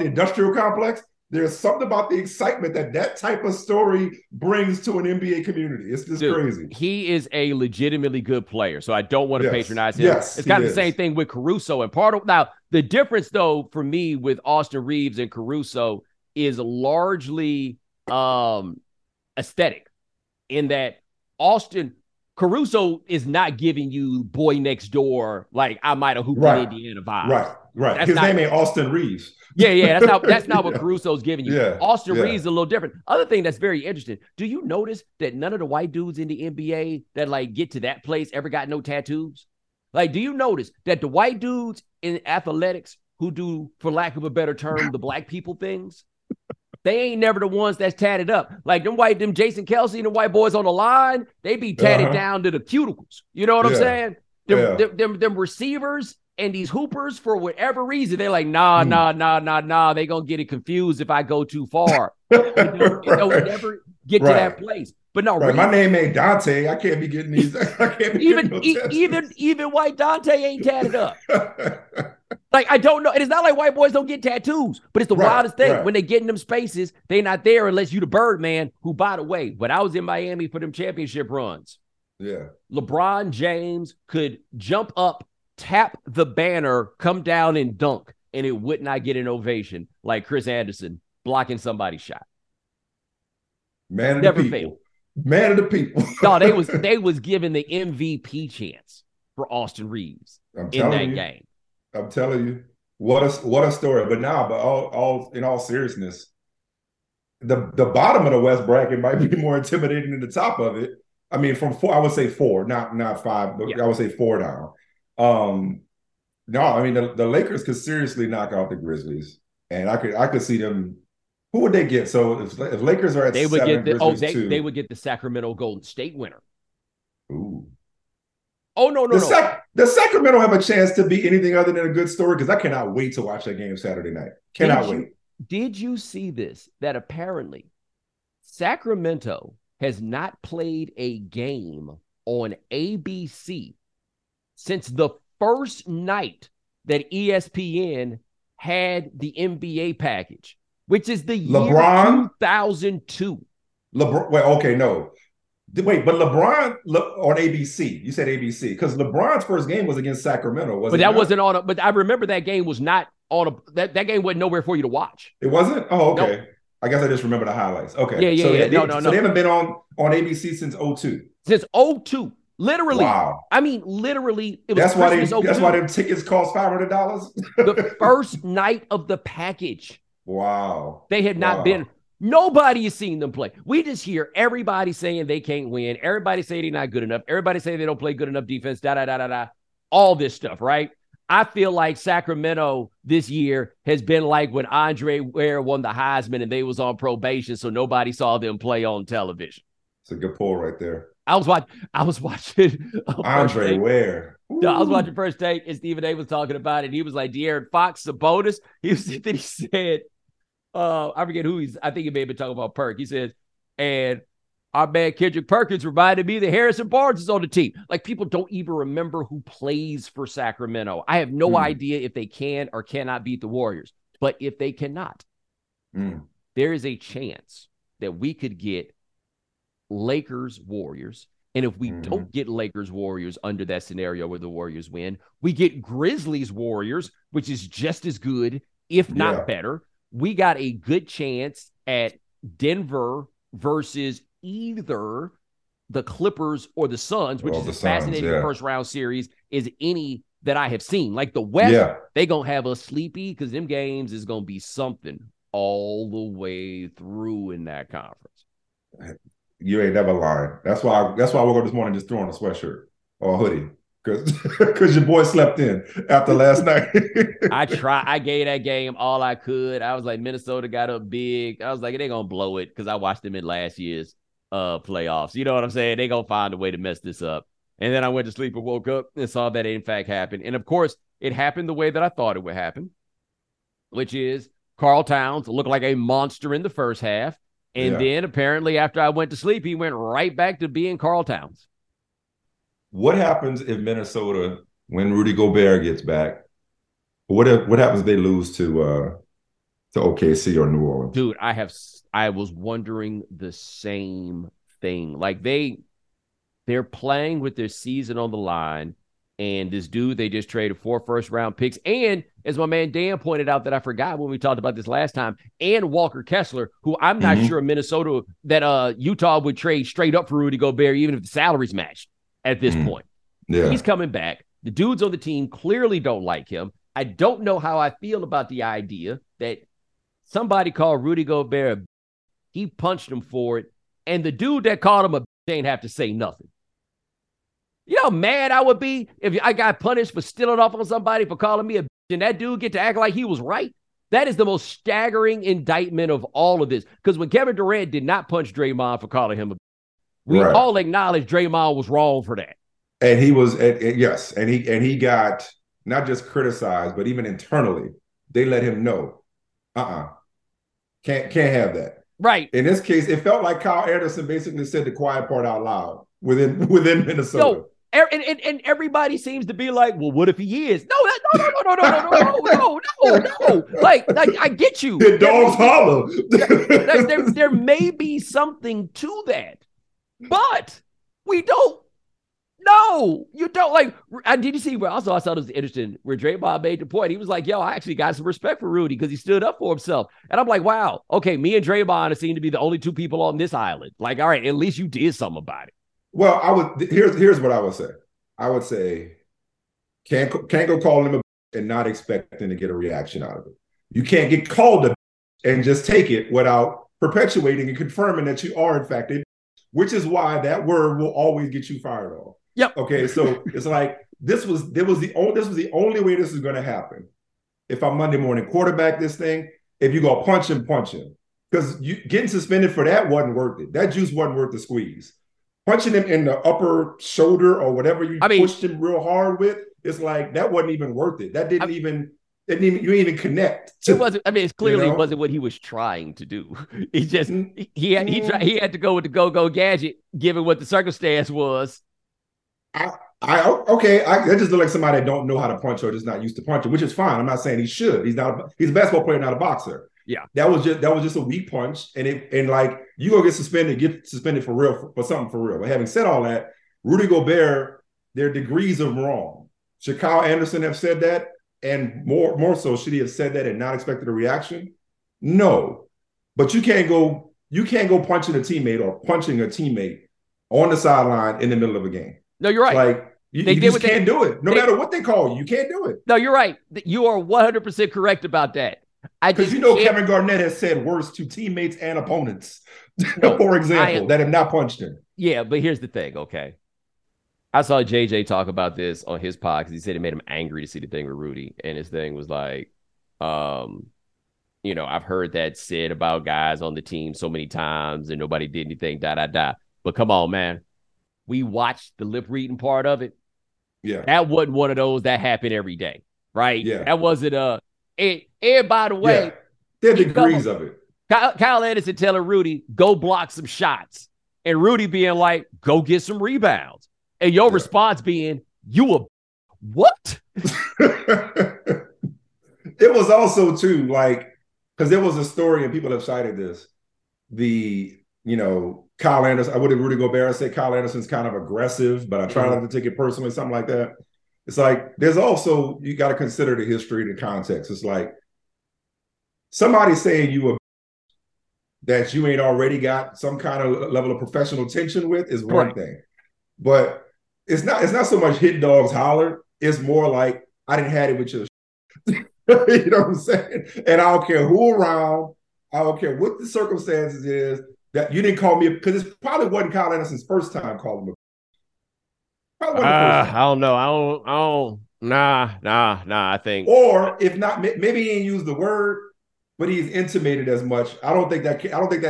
industrial complex. There's something about the excitement that type of story brings to an NBA community. It's just crazy. He is a legitimately good player, so I don't want to patronize him. Yes, it's kind of the same thing with Caruso. And now, the difference, though, for me with Austin Reeves and Caruso is largely aesthetic, in that Caruso is not giving you boy next door, like I might have hooped in Indiana vibes. Right. That's His name ain't Austin Reeves. That's not what Caruso's giving you. Yeah. Austin Reeves is a little different. Other thing that's very interesting, do you notice that none of the white dudes in the NBA that like get to that place ever got no tattoos? Like, do you notice that the white dudes in athletics who do, for lack of a better term, the black people things, they ain't never the ones that's tatted up. Like them Jason Kelsey and the white boys on the line, they be tatted down to the cuticles. You know what I'm saying? Them receivers and these hoopers, for whatever reason, they're like, nah, they gonna get it confused if I go too far. They'll never get to that place. But no, my name ain't Dante. I can't be getting these. I can't be even white Dante ain't tatted up. Like, I don't know. And it's not like white boys don't get tattoos, but it's the wildest thing. When they get in them spaces, they not there unless you the Birdman, who, by the way, when I was in Miami for them championship runs, LeBron James could jump up tap the banner, come down and dunk, and it would not get an ovation like Chris Anderson blocking somebody's shot. Man of Never the people. Failed. Man of the people. No, they was given the MVP chance for Austin Reeves in that game. I'm telling you, what a story. But now, but all in all seriousness, the bottom of the West bracket might be more intimidating than the top of it. I mean, from four, I would say four, not five, but yeah. I would say four down. No, I mean the Lakers could seriously knock out the Grizzlies, and I could see them. Who would they get? So if Lakers are at they would 7, get the, oh they would get the Sacramento Golden State winner. Ooh. Oh no. The Sacramento have a chance to be anything other than a good story because I cannot wait to watch that game Saturday night. Cannot wait. Did you see this? That apparently Sacramento has not played a game on ABC since the first night that ESPN had the NBA package, which is the year 2002. LeBron, wait, okay, no. Wait, but LeBron on ABC. You said ABC because LeBron's first game was against Sacramento, wasn't it? But that wasn't on. But I remember that game was not on. That game wasn't nowhere for you to watch. It wasn't. Oh, okay. Nope. I guess I just remember the highlights. Okay. Yeah. So yeah. No. So they haven't been on ABC since 02. Since 02. Literally. Wow. I mean, literally. It was that's why them tickets cost $500. The first night of the package. Wow. They had not been. Nobody has seen them play. We just hear everybody saying they can't win. Everybody saying they're not good enough. Everybody saying they don't play good enough defense. All this stuff, right? I feel like Sacramento this year has been like when Andre Ware won the Heisman and they was on probation, so nobody saw them play on television. It's a good poll right there. I was watching Andre Ware. No, I was watching First Take, and Stephen A was talking about it. He was like, De'Aaron Fox, Sabonis. He said, I forget who he's, I think he may have been talking about Perk. He says, and our man Kendrick Perkins reminded me that Harrison Barnes is on the team. Like, people don't even remember who plays for Sacramento. I have no idea if they can or cannot beat the Warriors. But if they cannot, there is a chance that we could get Lakers-Warriors. And if we don't get Lakers-Warriors under that scenario where the Warriors win, we get Grizzlies-Warriors, which is just as good, if not better. We got a good chance at Denver versus either the Clippers or the Suns, which is as fascinating first round series as any that I have seen. Like the West, they gonna have us sleepy because them games is gonna be something all the way through in that conference. You ain't never lying. That's why I woke up this morning just throwing a sweatshirt or a hoodie. Because your boy slept in after last night. I gave that game all I could. I was like, Minnesota got up big. I was like, they're going to blow it because I watched them in last year's playoffs. You know what I'm saying? They're going to find a way to mess this up. And then I went to sleep and woke up and saw that it in fact happened. And, of course, it happened the way that I thought it would happen, which is Carl Towns looked like a monster in the first half. And then apparently after I went to sleep, he went right back to being Carl Towns. What happens if Minnesota, when Rudy Gobert gets back, what happens if they lose to OKC or New Orleans? Dude, I was wondering the same thing. Like they're playing with their season on the line, and this dude they just traded 4 first-round picks, and as my man Dan pointed out that I forgot when we talked about this last time, and Walker Kessler, who I'm not sure Minnesota that Utah would trade straight up for Rudy Gobert, even if the salaries matched. At this point, he's coming back. The dudes on the team clearly don't like him. I don't know how I feel about the idea that somebody called Rudy Gobert a b****. He punched him for it. And the dude that called him a b**** ain't have to say nothing. You know how mad I would be if I got punished for stealing off on somebody for calling me a b****, and that dude get to act like he was right? That is the most staggering indictment of all of this. Because when Kevin Durant did not punch Draymond for calling him a b****, we all acknowledge Draymond was wrong for that. And he was, and he got not just criticized, but even internally, they let him know, can't have that. Right. In this case, it felt like Kyle Anderson basically said the quiet part out loud within Minnesota. No, and everybody seems to be like, well, what if he is? No. Like I get you. The dogs holler. There may be something to that. But we don't No, you don't. Like, did you see where also I thought it was interesting where Draymond made the point? He was like, yo, I actually got some respect for Rudy because he stood up for himself. And I'm like, wow, okay, me and Draymond seem to be the only two people on this island. Like, all right, at least you did something about it. Well, I would here's what I would say. I would say can't go call him a bitch and not expecting to get a reaction out of it. You can't get called a bitch and just take it without perpetuating and confirming that you are in fact a bitch, which is why that word will always get you fired off. Yep. Okay, so it's like this was the only way this is going to happen. If I Monday morning quarterback this thing, if you go punch him, because you getting suspended for that wasn't worth it. That juice wasn't worth the squeeze. Punching him in the upper shoulder or whatever pushed him real hard with, it's like that wasn't even worth it. That didn't even you didn't even connect. It wasn't. I mean, it clearly wasn't what he was trying to do. He just he had to go with the go gadget, given what the circumstance was. That just look like somebody that don't know how to punch or just not used to punching, which is fine. I'm not saying he should. He's a basketball player, not a boxer. Yeah, that was just a weak punch, and you gonna get suspended for real for something for real. But having said all that, Rudy Gobert, their degrees of wrong. Should Kyle Anderson have said that, and more so, should he have said that and not expected a reaction? No, but you can't go punching a teammate on the sideline in the middle of a game. No, you're right. Like you just can't do it. No matter what they call you can't do it. No, you're right. You are 100% correct about that. Because Kevin Garnett has said worse to teammates and opponents, for example, that have not punched him. Yeah, but here's the thing, okay? I saw JJ talk about this on his pod because he said it made him angry to see the thing with Rudy. And his thing was like, I've heard that said about guys on the team so many times and nobody did anything, But come on, man. We watched the lip reading part of it. Yeah. That wasn't one of those that happened every day, right? Yeah. That wasn't and by the way, their degrees of it. Kyle Anderson telling Rudy, go block some shots. And Rudy being like, go get some rebounds. And your response being, you a what? It was also too, because there was a story and people have cited this. Kyle Anderson, I would have Rudy Gobert say Kyle Anderson's kind of aggressive, but I try not to take it personally, something like that. It's like there's also you got to consider the history and the context. It's like somebody saying that you ain't already got some kind of level of professional tension with is one thing, but it's not so much hit dogs holler. It's more like I didn't had it with your, you know what I'm saying? And I don't care who around, I don't care what the circumstances is. That you didn't call me because it probably wasn't Kyle Anderson's first time calling him. I don't know. Nah. I think, or if not, maybe he didn't use the word, but he's intimated as much. I don't think that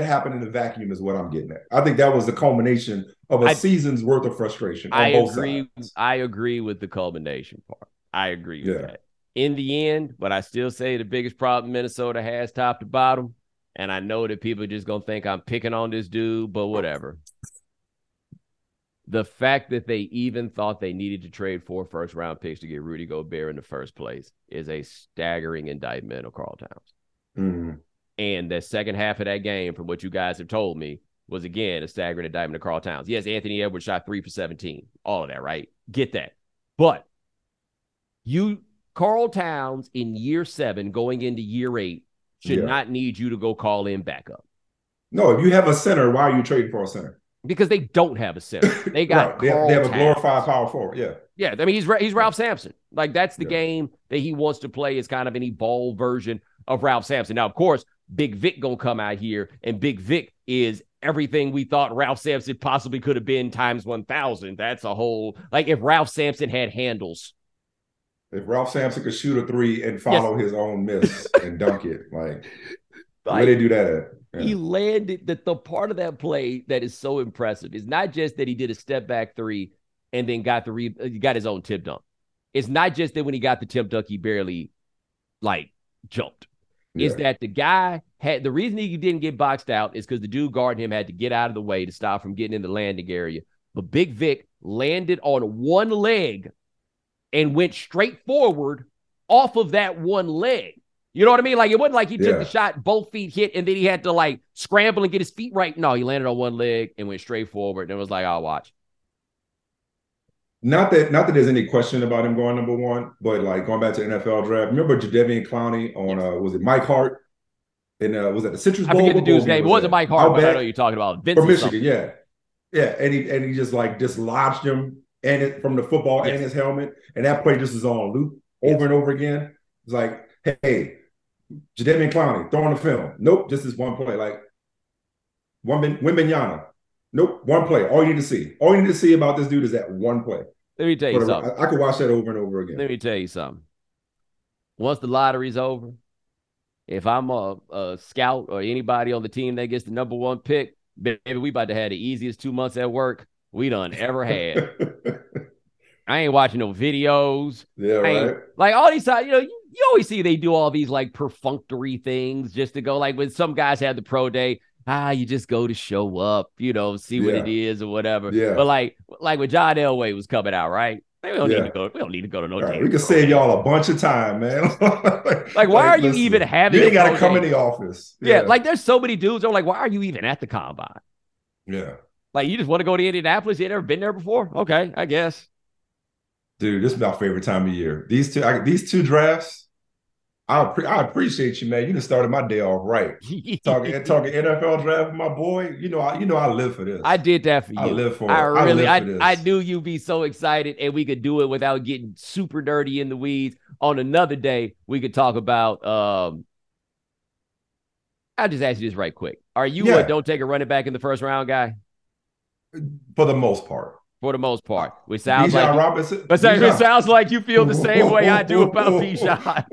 happened in a vacuum. Is what I'm getting at. I think that was the culmination of a season's worth of frustration. I agree. I agree with the culmination part. I agree with that. In the end, but I still say the biggest problem Minnesota has, top to bottom. And I know that people are just going to think I'm picking on this dude, but whatever. The fact that they even thought they needed to trade 4 first-round picks to get Rudy Gobert in the first place is a staggering indictment of Karl Towns. Mm-hmm. And the second half of that game, from what you guys have told me, was, again, a staggering indictment of Karl Towns. Yes, Anthony Edwards shot 3 for 17. All of that, right? Get that. But Karl Towns in year 7 going into year 8, should not need you to go call in backup. No, if you have a center, why are you trading for a center? Because they don't have a center. They got they have a glorified power forward. Yeah. Yeah. I mean, he's Ralph Sampson. Like, that's the game that he wants to play is kind of an evolved version of Ralph Sampson. Now, of course, Big Vic gonna come out here, and Big Vic is everything we thought Ralph Sampson possibly could have been times 1,000. That's a whole if Ralph Sampson had handles. If Ralph Sampson could shoot a 3 and follow his own miss and dunk it, where they do that at? Yeah. He landed the part of that play that is so impressive is not just that he did a step back 3 and then got his own tip dunk. It's not just that when he got the tip dunk, he barely jumped. Yeah. It's that the guy the reason he didn't get boxed out is because the dude guarding him had to get out of the way to stop from getting in the landing area. But Big Vic landed on one leg and went straight forward off of that one leg. You know what I mean? Like, it wasn't like he took the shot, both feet hit, and then he had to, scramble and get his feet right. No, he landed on one leg and went straight forward, and it was like, I'll watch. Not that there's any question about him going number one, but like going back to the NFL draft, remember Jadeveon Clowney on was it Mike Hart? And was that the Citrus Bowl? I forget the dude's name. It wasn't Mike Hart, but I know you're talking about. Vince from Michigan, yeah. Yeah, and he just like dislodged him and it, from the football and his helmet. And that play just is on loop over and over again. It's like, hey, Jadeveon Clowney, throwing the film. Nope, just this one play. Like, Wembanyama. Nope, one play. All you need to see. All you need to see about this dude is that one play. Let me tell you something. I could watch that over and over again. Let me tell you something. Once the lottery's over, if I'm a scout or anybody on the team that gets the number one pick, baby, we about to have the easiest 2 months at work we done ever had. I ain't watching no videos. Yeah, right. Like all these times, you know, you always see they do all these like perfunctory things just to go. Like when some guys have the pro day, you just go to show up, you know, see what it is or whatever. Yeah. But like when John Elway was coming out, right? We don't need to go. We don't need to go to no team. We can save y'all a bunch of time, man. Like, why are you even having? You ain't got to come in the office. Yeah. Like, there's so many dudes. I'm like, why are you even at the combine? Yeah. Like, you just want to go to Indianapolis? You ain't never been there before? Okay, I guess. Dude, this is my favorite time of year. These two drafts. I appreciate you, man. You just started my day off right. talking NFL draft with my boy. You know I live for this. I did that for you. I live for it. I knew you'd be so excited, and we could do it without getting super dirty in the weeds. On another day, we could talk about. I'll just ask you this right quick: are you a don't take a running back in the first round guy? For the most part. Which sounds Bijan Robinson. But it sounds like you feel the same way I do about Bijan.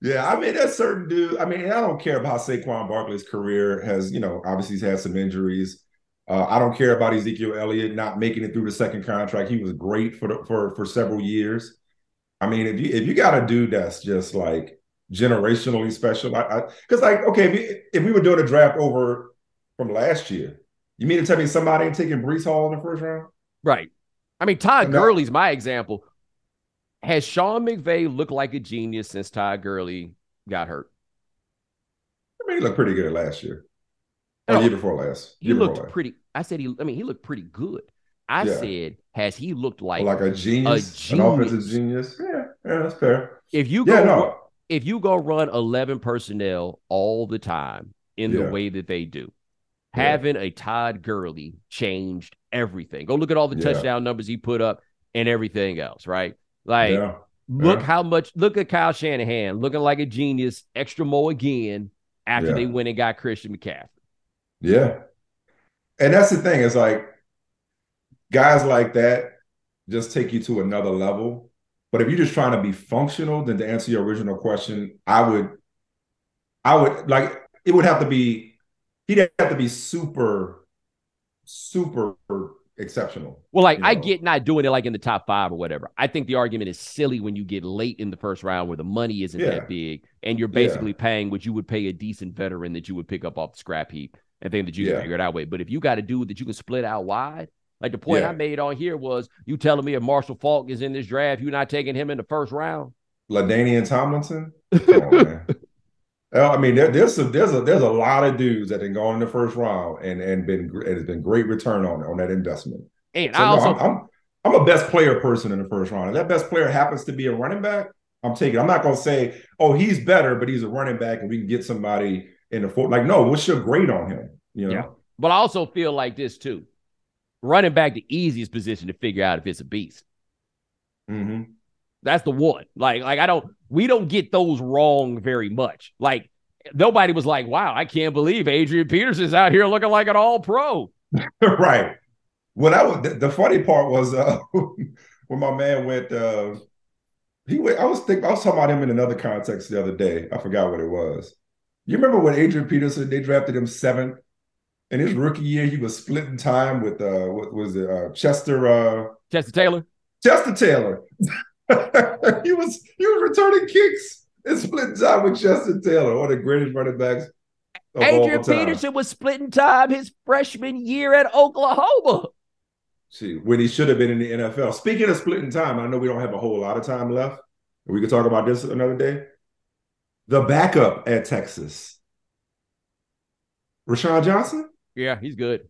Yeah, I mean, that's certain dude. I mean, I don't care about Saquon Barkley's career has, you know, obviously he's had some injuries. I don't care about Ezekiel Elliott not making it through the second contract. He was great for several years. I mean, if you got a dude that's just like generationally special, because like, okay, if we were doing a draft over from last year, you mean to tell me somebody ain't taking Breece Hall in the first round? Right. I mean, Todd Gurley's my example. Has Sean McVay looked like a genius since Todd Gurley got hurt? I mean, he looked pretty good last year. No, year before last. He looked pretty good. I said, has he looked like a genius? An offensive genius? Yeah, that's fair. If you go run 11 personnel all the time in the way that they do, having a Todd Gurley changed everything. Go look at all the touchdown numbers he put up and everything else, right? Like, look at Kyle Shanahan looking like a genius, extra mo again after they went and got Christian McCaffrey. Yeah. And that's the thing. It's like guys like that just take you to another level. But if you're just trying to be functional, then to answer your original question, I would like it would have to be. He'd have to be super, super exceptional. Well, like, I get not doing it like in the top five or whatever. I think the argument is silly when you get late in the first round where the money isn't that big and you're basically paying what you would pay a decent veteran that you would pick up off the scrap heap and think that you can figure it out way. But if you got a dude that you can split out wide, like the point I made on here was you telling me if Marshall Faulk is in this draft, you're not taking him in the first round? LaDainian Tomlinson? Come on, man. I mean, there's a lot of dudes that didn't go in the first round and it's been great return on that investment. And so I'm a best player person in the first round. If that best player happens to be a running back, I'm taking. I'm not gonna say, oh, he's better, but he's a running back, and we can get somebody in the fourth. Like, no, what's your grade on him? You know. Yeah. But I also feel like this too. Running back, the easiest position to figure out if it's a beast. Mm-hmm. That's the one. Like we don't get those wrong very much. Like nobody was like, wow, I can't believe Adrian Peterson's out here looking like an all pro. Right. The funny part was when my man went, I was talking about him in another context the other day. I forgot what it was. You remember when Adrian Peterson, they drafted him seventh in his rookie year, he was splitting time with Chester Taylor. he was returning kicks and splitting time with Justin Taylor, one of the greatest running backs of Adrian all time. Peterson was splitting time his freshman year at Oklahoma. See, when he should have been in the NFL. Speaking of splitting time, I know we don't have a whole lot of time left. We could talk about this another day. The backup at Texas, Roshan Johnson. Yeah, he's good.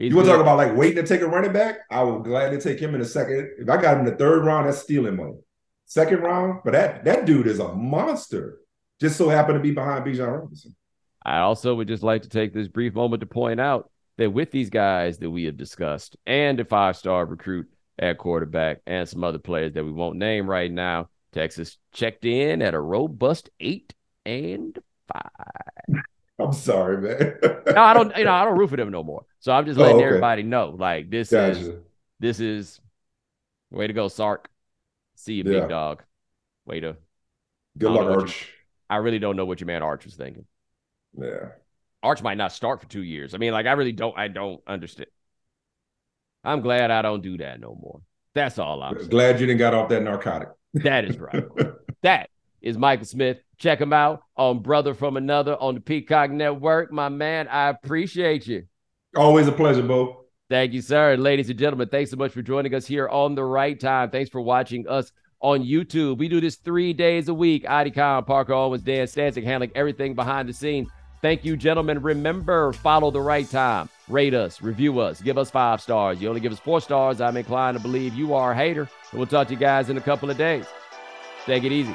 You want to talk about like waiting to take a running back? I would gladly take him in the second. If I got him in the third round, that's stealing money. Second round, but that dude is a monster. Just so happened to be behind Bijan Robinson. I also would just like to take this brief moment to point out that with these guys that we have discussed and a five-star recruit at quarterback and some other players that we won't name right now, Texas checked in at a robust 8-5. I'm sorry, man. No, I don't root for them no more. So I'm just letting everybody know, like, this is way to go, Sark. See you, big dog. Way to good luck, Arch. I really don't know what your man Arch was thinking. Yeah. Arch might not start for 2 years. I mean, like, I don't understand. I'm glad I don't do that no more. That's all I'm saying. Glad you didn't got off that narcotic. That is right. That is Michael Smith. Check him out on Brother From Another on the Peacock Network. My man, I appreciate you. Always a pleasure, Bo. Thank you, sir. And ladies and gentlemen, thanks so much for joining us here on The Right Time. Thanks for watching us on YouTube. We do this 3 days a week. Adi Khan, Parker Owens, Dan Stancic, handling everything behind the scenes. Thank you, gentlemen. Remember, follow The Right Time. Rate us, review us, give us 5 stars. You only give us 4 stars, I'm inclined to believe you are a hater. And we'll talk to you guys in a couple of days. Take it easy.